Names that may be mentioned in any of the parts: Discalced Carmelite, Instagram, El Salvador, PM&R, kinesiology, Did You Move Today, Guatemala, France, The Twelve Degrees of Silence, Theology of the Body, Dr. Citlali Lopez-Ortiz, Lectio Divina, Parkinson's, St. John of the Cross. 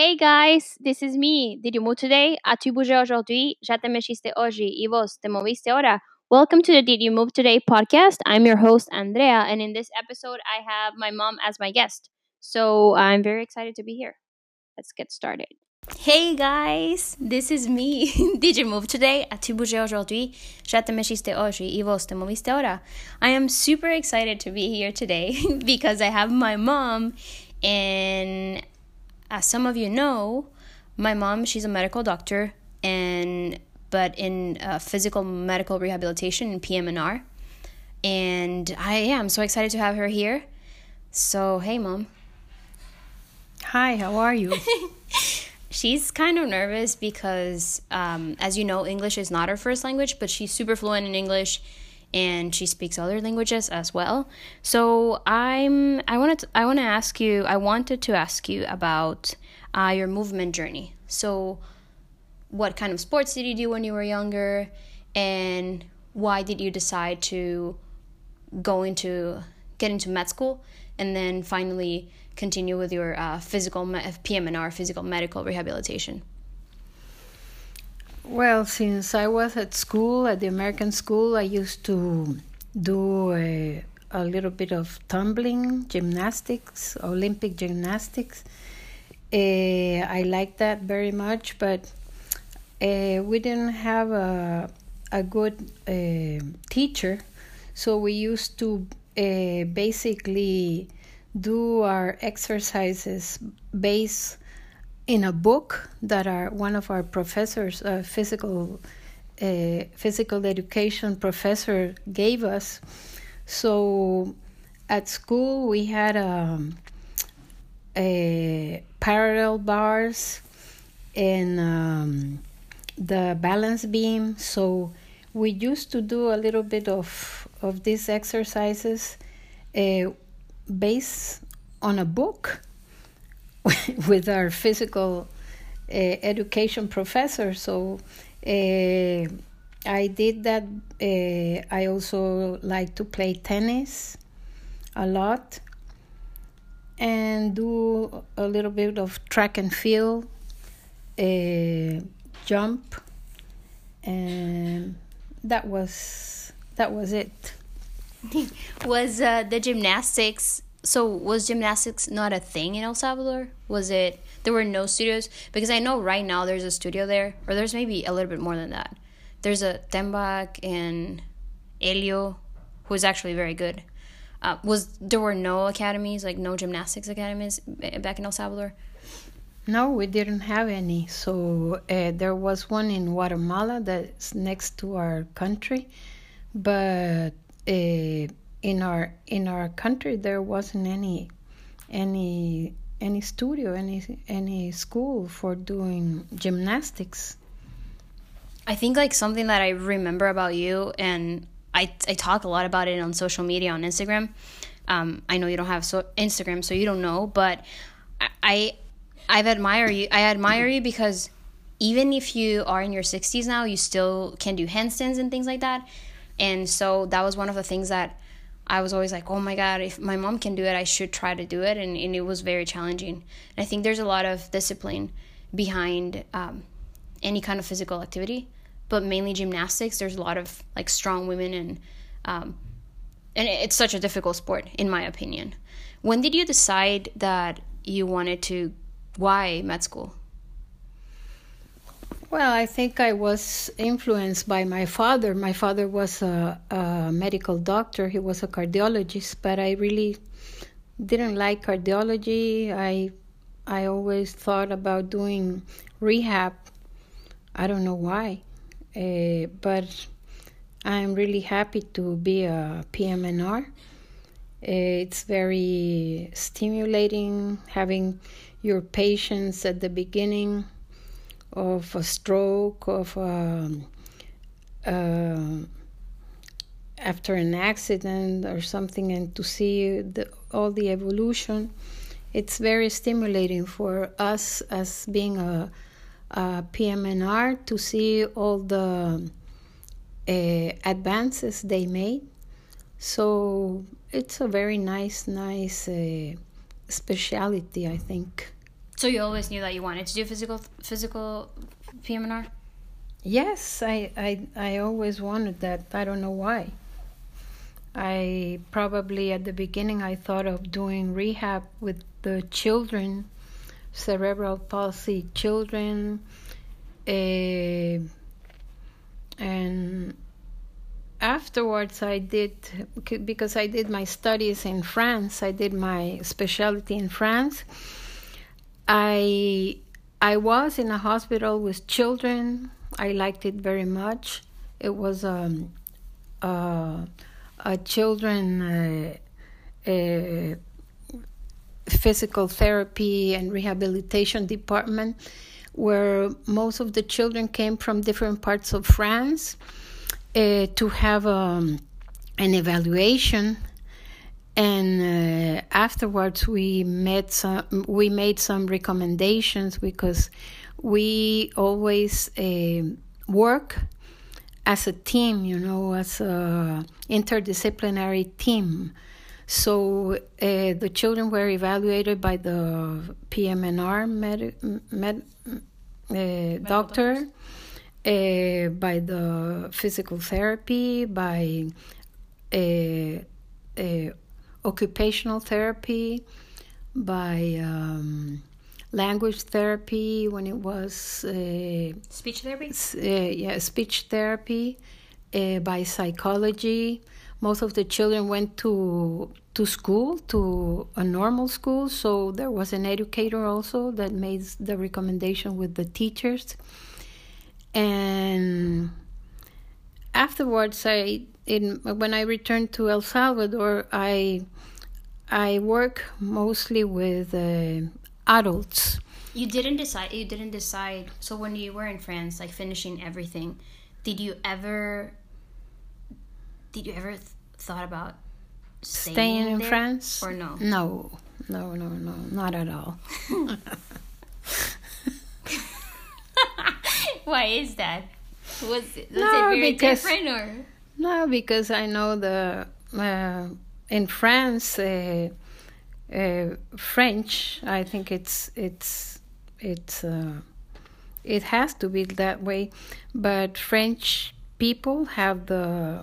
Hey guys, this is me. Did you move today? As-tu bougé aujourd'hui? Ya te mexiste hoy. ¿Y vos te moviste ahora? Welcome to the Did You Move Today podcast. I'm your host, Andrea, and in this episode, I have my mom as my guest. So I'm very excited to be here. Let's get started. Hey guys, this is me. Did you move today? As-tu bougé aujourd'hui? Ya te mexiste hoy. ¿Y vos te moviste ahora? I am super excited to be here today because I have my mom, and as some of you know, my mom, she's a medical doctor, but in physical medical rehabilitation in PM&R. And I'm so excited to have her here. So, hey, Mom. Hi, how are you? She's kind of nervous because, as you know, English is not her first language, but she's super fluent in English, and she speaks other languages as well. So I wanted to ask you about your movement journey. So what kind of sports did you do when you were younger, and why did you decide to get into med school and then finally continue with your PM&R, physical medical rehabilitation? Well, since I was at the American school, I used to do a little bit of tumbling, gymnastics, Olympic gymnastics. I liked that very much, but we didn't have a good teacher, so we used to basically do our exercises based in a book that one of our professors, physical education professor, gave us. So at school we had a parallel bars and the balance beam. So we used to do a little bit of these exercises based on a book with our physical education professor. So I did that. I also like to play tennis a lot and do a little bit of track and field, jump, and that was it. Was the gymnastics... So was gymnastics not a thing in El Salvador? Was it, there were no studios? Because I know right now there's a studio there, or there's maybe a little bit more than that. There's a Tembak and Elio, who is actually very good. There were no academies, like no gymnastics academies back in El Salvador? No, we didn't have any. So there was one in Guatemala that's next to our country, but... In our country, there wasn't any studio, any school for doing gymnastics. I think like something that I remember about you, and I talk a lot about it on social media, on Instagram. I know you don't have Instagram, so you don't know, but I admire you because even if you are in your 60s now, you still can do handstands and things like that. And so that was one of the things that I was always like, oh my God, if my mom can do it, I should try to do it. And it was very challenging. And I think there's a lot of discipline behind any kind of physical activity, but mainly gymnastics. There's a lot of like strong women, and it's such a difficult sport, in my opinion. When did you decide that you wanted to, why med school? Well, I think I was influenced by my father. My father was a medical doctor. He was a cardiologist, but I really didn't like cardiology. I always thought about doing rehab. I don't know why, but I'm really happy to be a PM&R. It's very stimulating having your patients at the beginning of a stroke, of after an accident or something, and to see all the evolution. It's very stimulating for us as being a PM&R to see all the advances they made. So it's a very nice speciality, I think. So you always knew that you wanted to do physical PM&R? Yes, I always wanted that. I don't know why. I probably at the beginning I thought of doing rehab with the children, cerebral palsy children, and afterwards I did, because I did my studies in France, I did my specialty in France. I was in a hospital with children. I liked it very much. It was a children physical therapy and rehabilitation department where most of the children came from different parts of France to have an evaluation. And afterwards, we made some recommendations because we always work as a team, you know, as an interdisciplinary team. So the children were evaluated by the PM&R doctor, by the physical therapy, by occupational therapy, by language therapy when it was... speech therapy? Speech therapy, by psychology. Most of the children went to school, to a normal school, so there was an educator also that made the recommendation with the teachers. And afterwards, when I returned to El Salvador, I work mostly with adults. You didn't decide. So when you were in France, like finishing everything, did you ever thought about staying in France or no? No, not at all. Why is that? Was it very different or? No, because I know in France, French. I think it has to be that way. But French people have the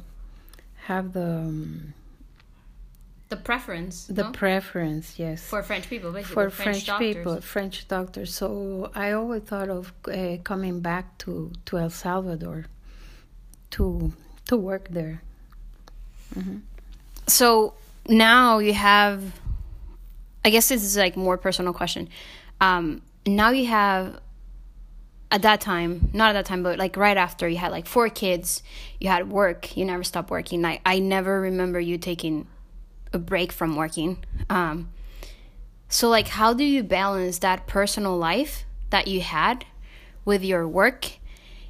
preference. Preference, yes. For French people, basically. For French doctors. So I always thought of coming back to El Salvador, to work there. Mm-hmm. So now you have, I guess this is like more personal question. Now you have, but like right after, you had like 4 kids, you had work, you never stopped working. Like I never remember you taking a break from working. So like how do you balance that personal life that you had with your work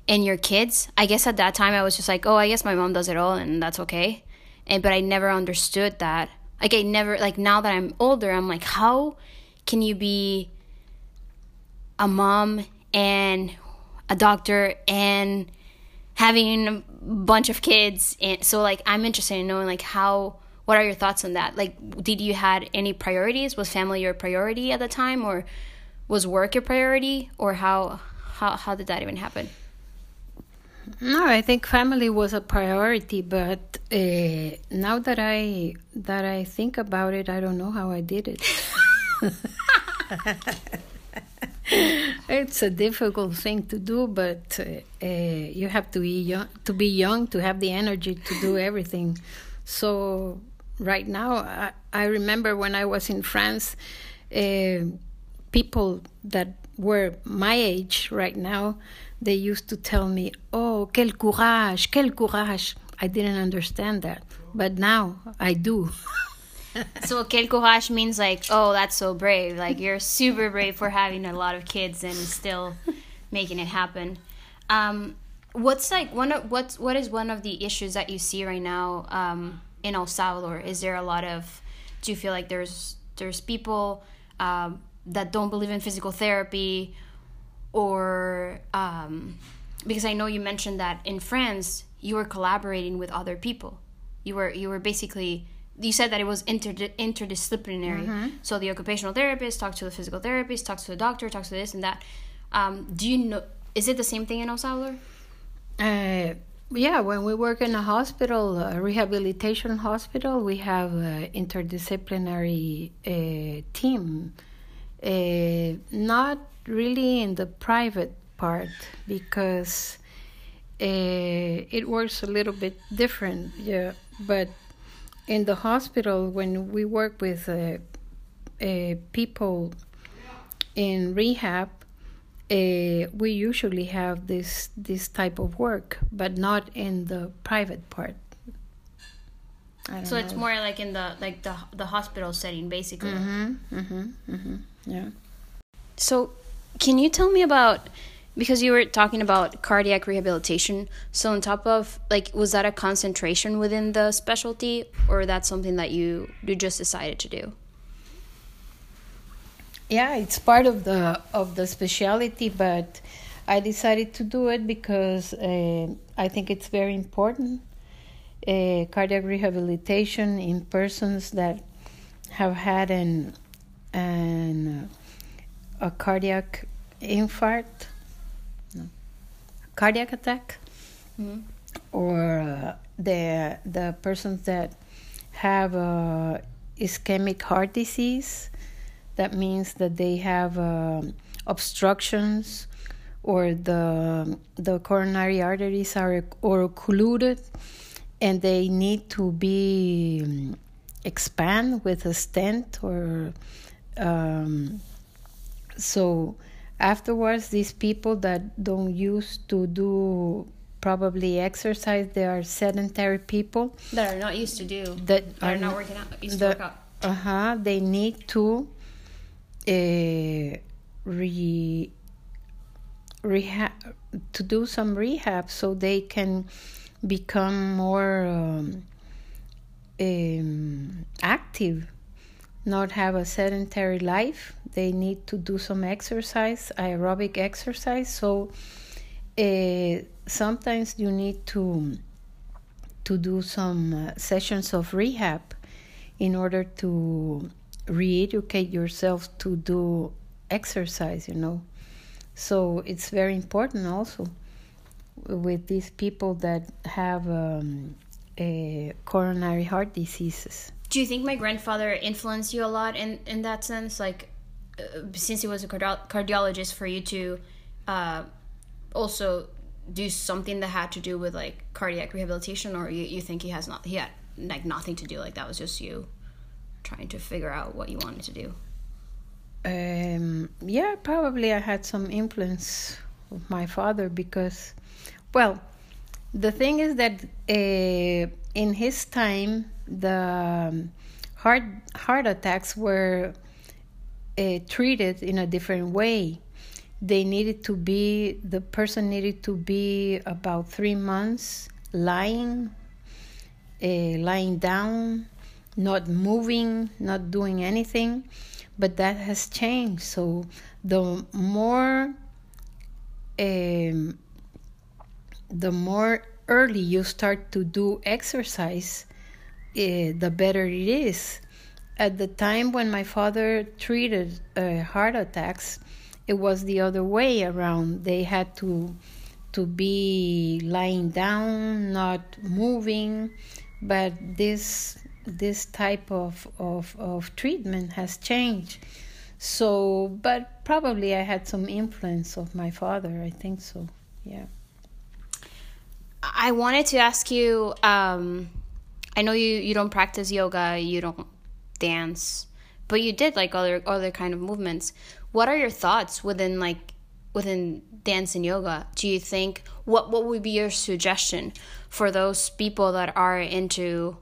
and your kids? I guess at that time I was just like, oh, I guess my mom does it all and that's okay. But I never understood that. Like I never, like now that I'm older, I'm like, how can you be a mom and a doctor and having a bunch of kids? And so like I'm interested in knowing like what are your thoughts on that? Like did you had any priorities? Was family your priority at the time, or was work your priority, or how did that even happen? No, I think family was a priority, but now that I think about it, I don't know how I did it. It's a difficult thing to do, but you have to be young to have the energy to do everything. So right now, I remember when I was in France, people that were my age right now, they used to tell me, oh, quel courage. I didn't understand that, but now I do. So quel courage means like, oh, that's so brave. Like you're super brave for having a lot of kids and still making it happen. What is one of the issues that you see right now in El Salvador? Is there a lot of? Do you feel like there's people that don't believe in physical therapy, or because I know you mentioned that in France you were collaborating with other people, you were basically you said that it was interdisciplinary. Mm-hmm. So the occupational therapist talks to the physical therapist, talks to the doctor, talks to this and that. Do you know, is it the same thing in El Salvador? Yeah, when we work in a hospital, a rehabilitation hospital, we have an interdisciplinary team. Not really in the private part, because it works a little bit different. Yeah, but in the hospital, when we work with people in rehab, we usually have this type of work, but not in the private part. So it's more like in the hospital setting, basically. Mm-hmm, mm-hmm, mm-hmm. Yeah. So can you tell me about, because you were talking about cardiac rehabilitation, so on top of, like, was that a concentration within the specialty, or that's something that you just decided to do? Yeah, it's part of the specialty, but I decided to do it because I think it's very important. Cardiac rehabilitation in persons that have had a cardiac infarct, cardiac attack, mm-hmm. or the persons that have ischemic heart disease. That means that they have obstructions, or the coronary arteries are occluded. And they need to be expand with a stent, or so afterwards these people that don't used to do probably exercise, they are sedentary people that are not used to do that, that are not working out, used to work out. They need to rehab to do some rehab so they can become more active, not have a sedentary life. They need to do some exercise, aerobic exercise. So sometimes you need to do some sessions of rehab in order to re-educate yourself to do exercise, you know. So it's very important also with these people that have a coronary heart diseases. Do you think my grandfather influenced you a lot in that sense? Like, since he was a cardiologist, for you to also do something that had to do with, like, cardiac rehabilitation, or you think he had like nothing to do, like that was just you trying to figure out what you wanted to do? Yeah, probably I had some influence of my father because, well, the thing is that in his time, the heart attacks were treated in a different way. The person needed to be about 3 months lying down, not moving, not doing anything. But that has changed. So the more early you start to do exercise, the better it is. At the time when my father treated heart attacks, it was the other way around. They had to be lying down, not moving. But this type of treatment has changed. So, but probably I had some influence of my father. I think so, yeah. I wanted to ask you, I know you don't practice yoga, you don't dance, but you did, like, other kind of movements. What are your thoughts within dance and yoga? Do you think, what would be your suggestion for those people that are into,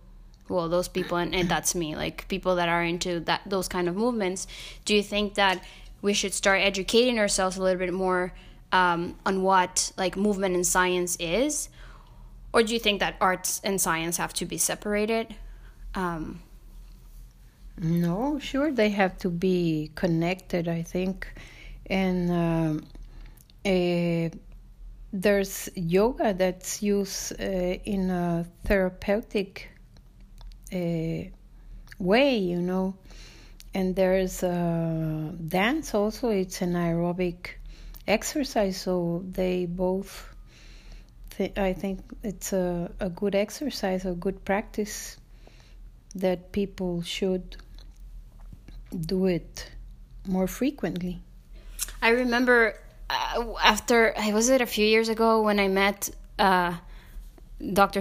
well, those people, and that's me, like, people that are into those kind of movements? Do you think that we should start educating ourselves a little bit more on what, like, movement and science is? Or do you think that arts and science have to be separated? No, sure, they have to be connected, I think. And there's yoga that's used in a therapeutic way, you know. And there's dance also. It's an aerobic exercise, so they both, I think it's a good exercise, a good practice that people should do it more frequently. I remember a few years ago when I met Dr.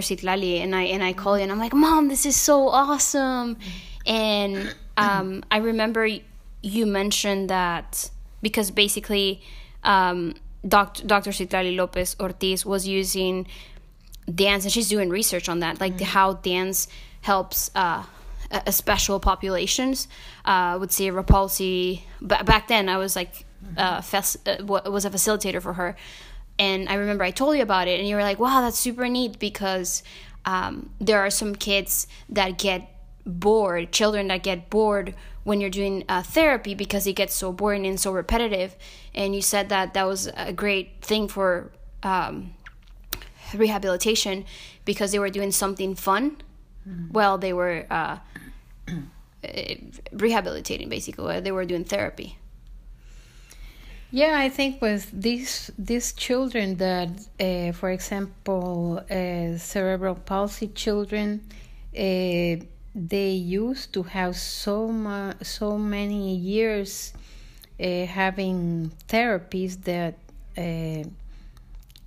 Citlali and I called you and I'm like, Mom, this is so awesome. And I remember you mentioned that because basically Dr. Citlali Lopez-Ortiz was using dance, and she's doing research on that, like how dance helps special populations with cerebral palsy. Back then, I was like, was a facilitator for her, and I remember I told you about it, and you were like, "Wow, that's super neat," because there are some kids that get bored, children that get bored when you're doing therapy because it gets so boring and so repetitive. And you said that was a great thing for rehabilitation because they were doing something fun. Well, they were rehabilitating, basically. They were doing therapy. Yeah, I think with these children that, for example, cerebral palsy children, they used to have so many years having therapies that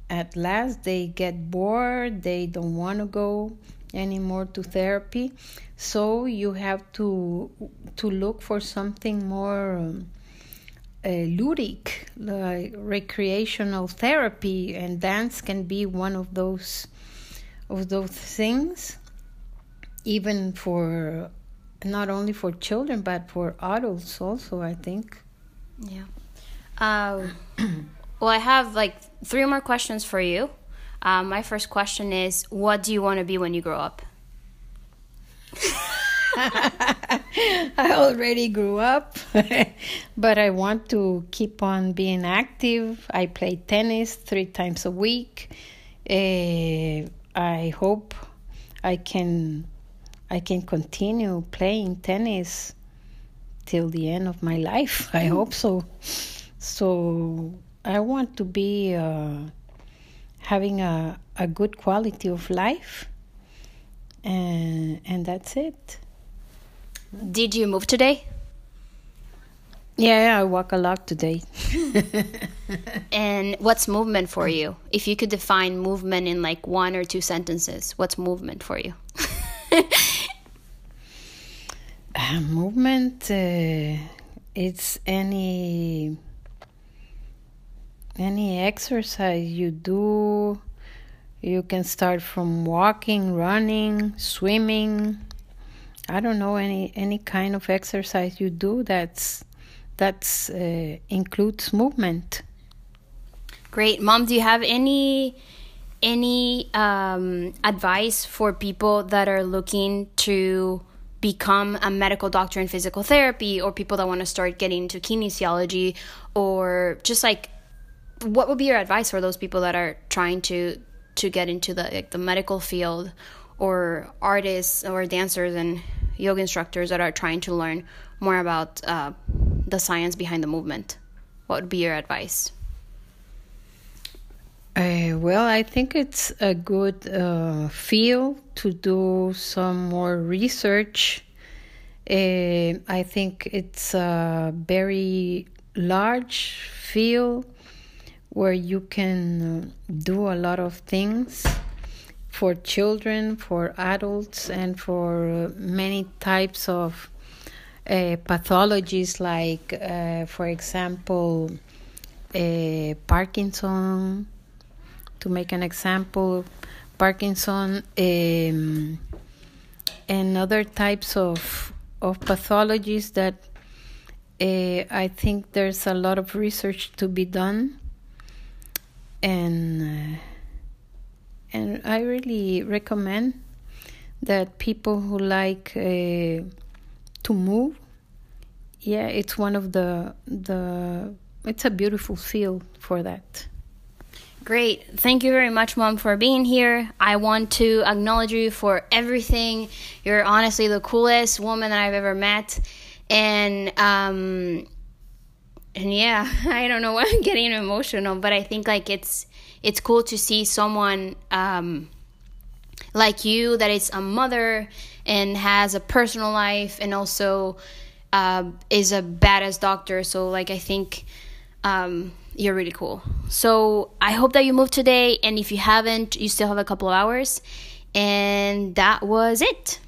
at last they get bored, they don't want to go anymore to therapy. So you have to look for something more ludic, like recreational therapy, and dance can be one of those things, even for not only for children but for adults also, I think. Yeah. Well, I have like 3 more questions for you. My first question is, what do you want to be when you grow up? I already grew up, but I want to keep on being active. I play tennis 3 times a week. I hope I can continue playing tennis till the end of my life. I hope so. So I want to be having a good quality of life, and that's it. Did you move today? Yeah, I walk a lot today. And what's movement for you? If you could define movement in like 1 or 2 sentences, what's movement for you? Movement, it's any exercise you do. You can start from walking, running, swimming. I don't know, any kind of exercise you do that includes movement. Great. Mom, do you have any advice for people that are looking to become a medical doctor in physical therapy, or people that want to start getting into kinesiology, or just like, what would be your advice for those people that are trying to get into the medical field, or artists or dancers and yoga instructors that are trying to learn more about the science behind the movement? What would be your advice? Well, I think it's a good field to do some more research. I think it's a very large field where you can do a lot of things for children, for adults, and for many types of pathologies, like, for example, Parkinson's. To make an example, Parkinson's and other types of pathologies that I think there's a lot of research to be done, and I really recommend that people who like to move. Yeah, it's one of it's a beautiful field for that. Great. Thank you very much, Mom, for being here. I want to acknowledge you for everything. You're honestly the coolest woman that I've ever met. And yeah, I don't know why I'm getting emotional, but I think like it's cool to see someone like you that is a mother and has a personal life and also is a badass doctor. So like I think you're really cool. So I hope that you moved today, and if you haven't, you still have a couple of hours. And that was it.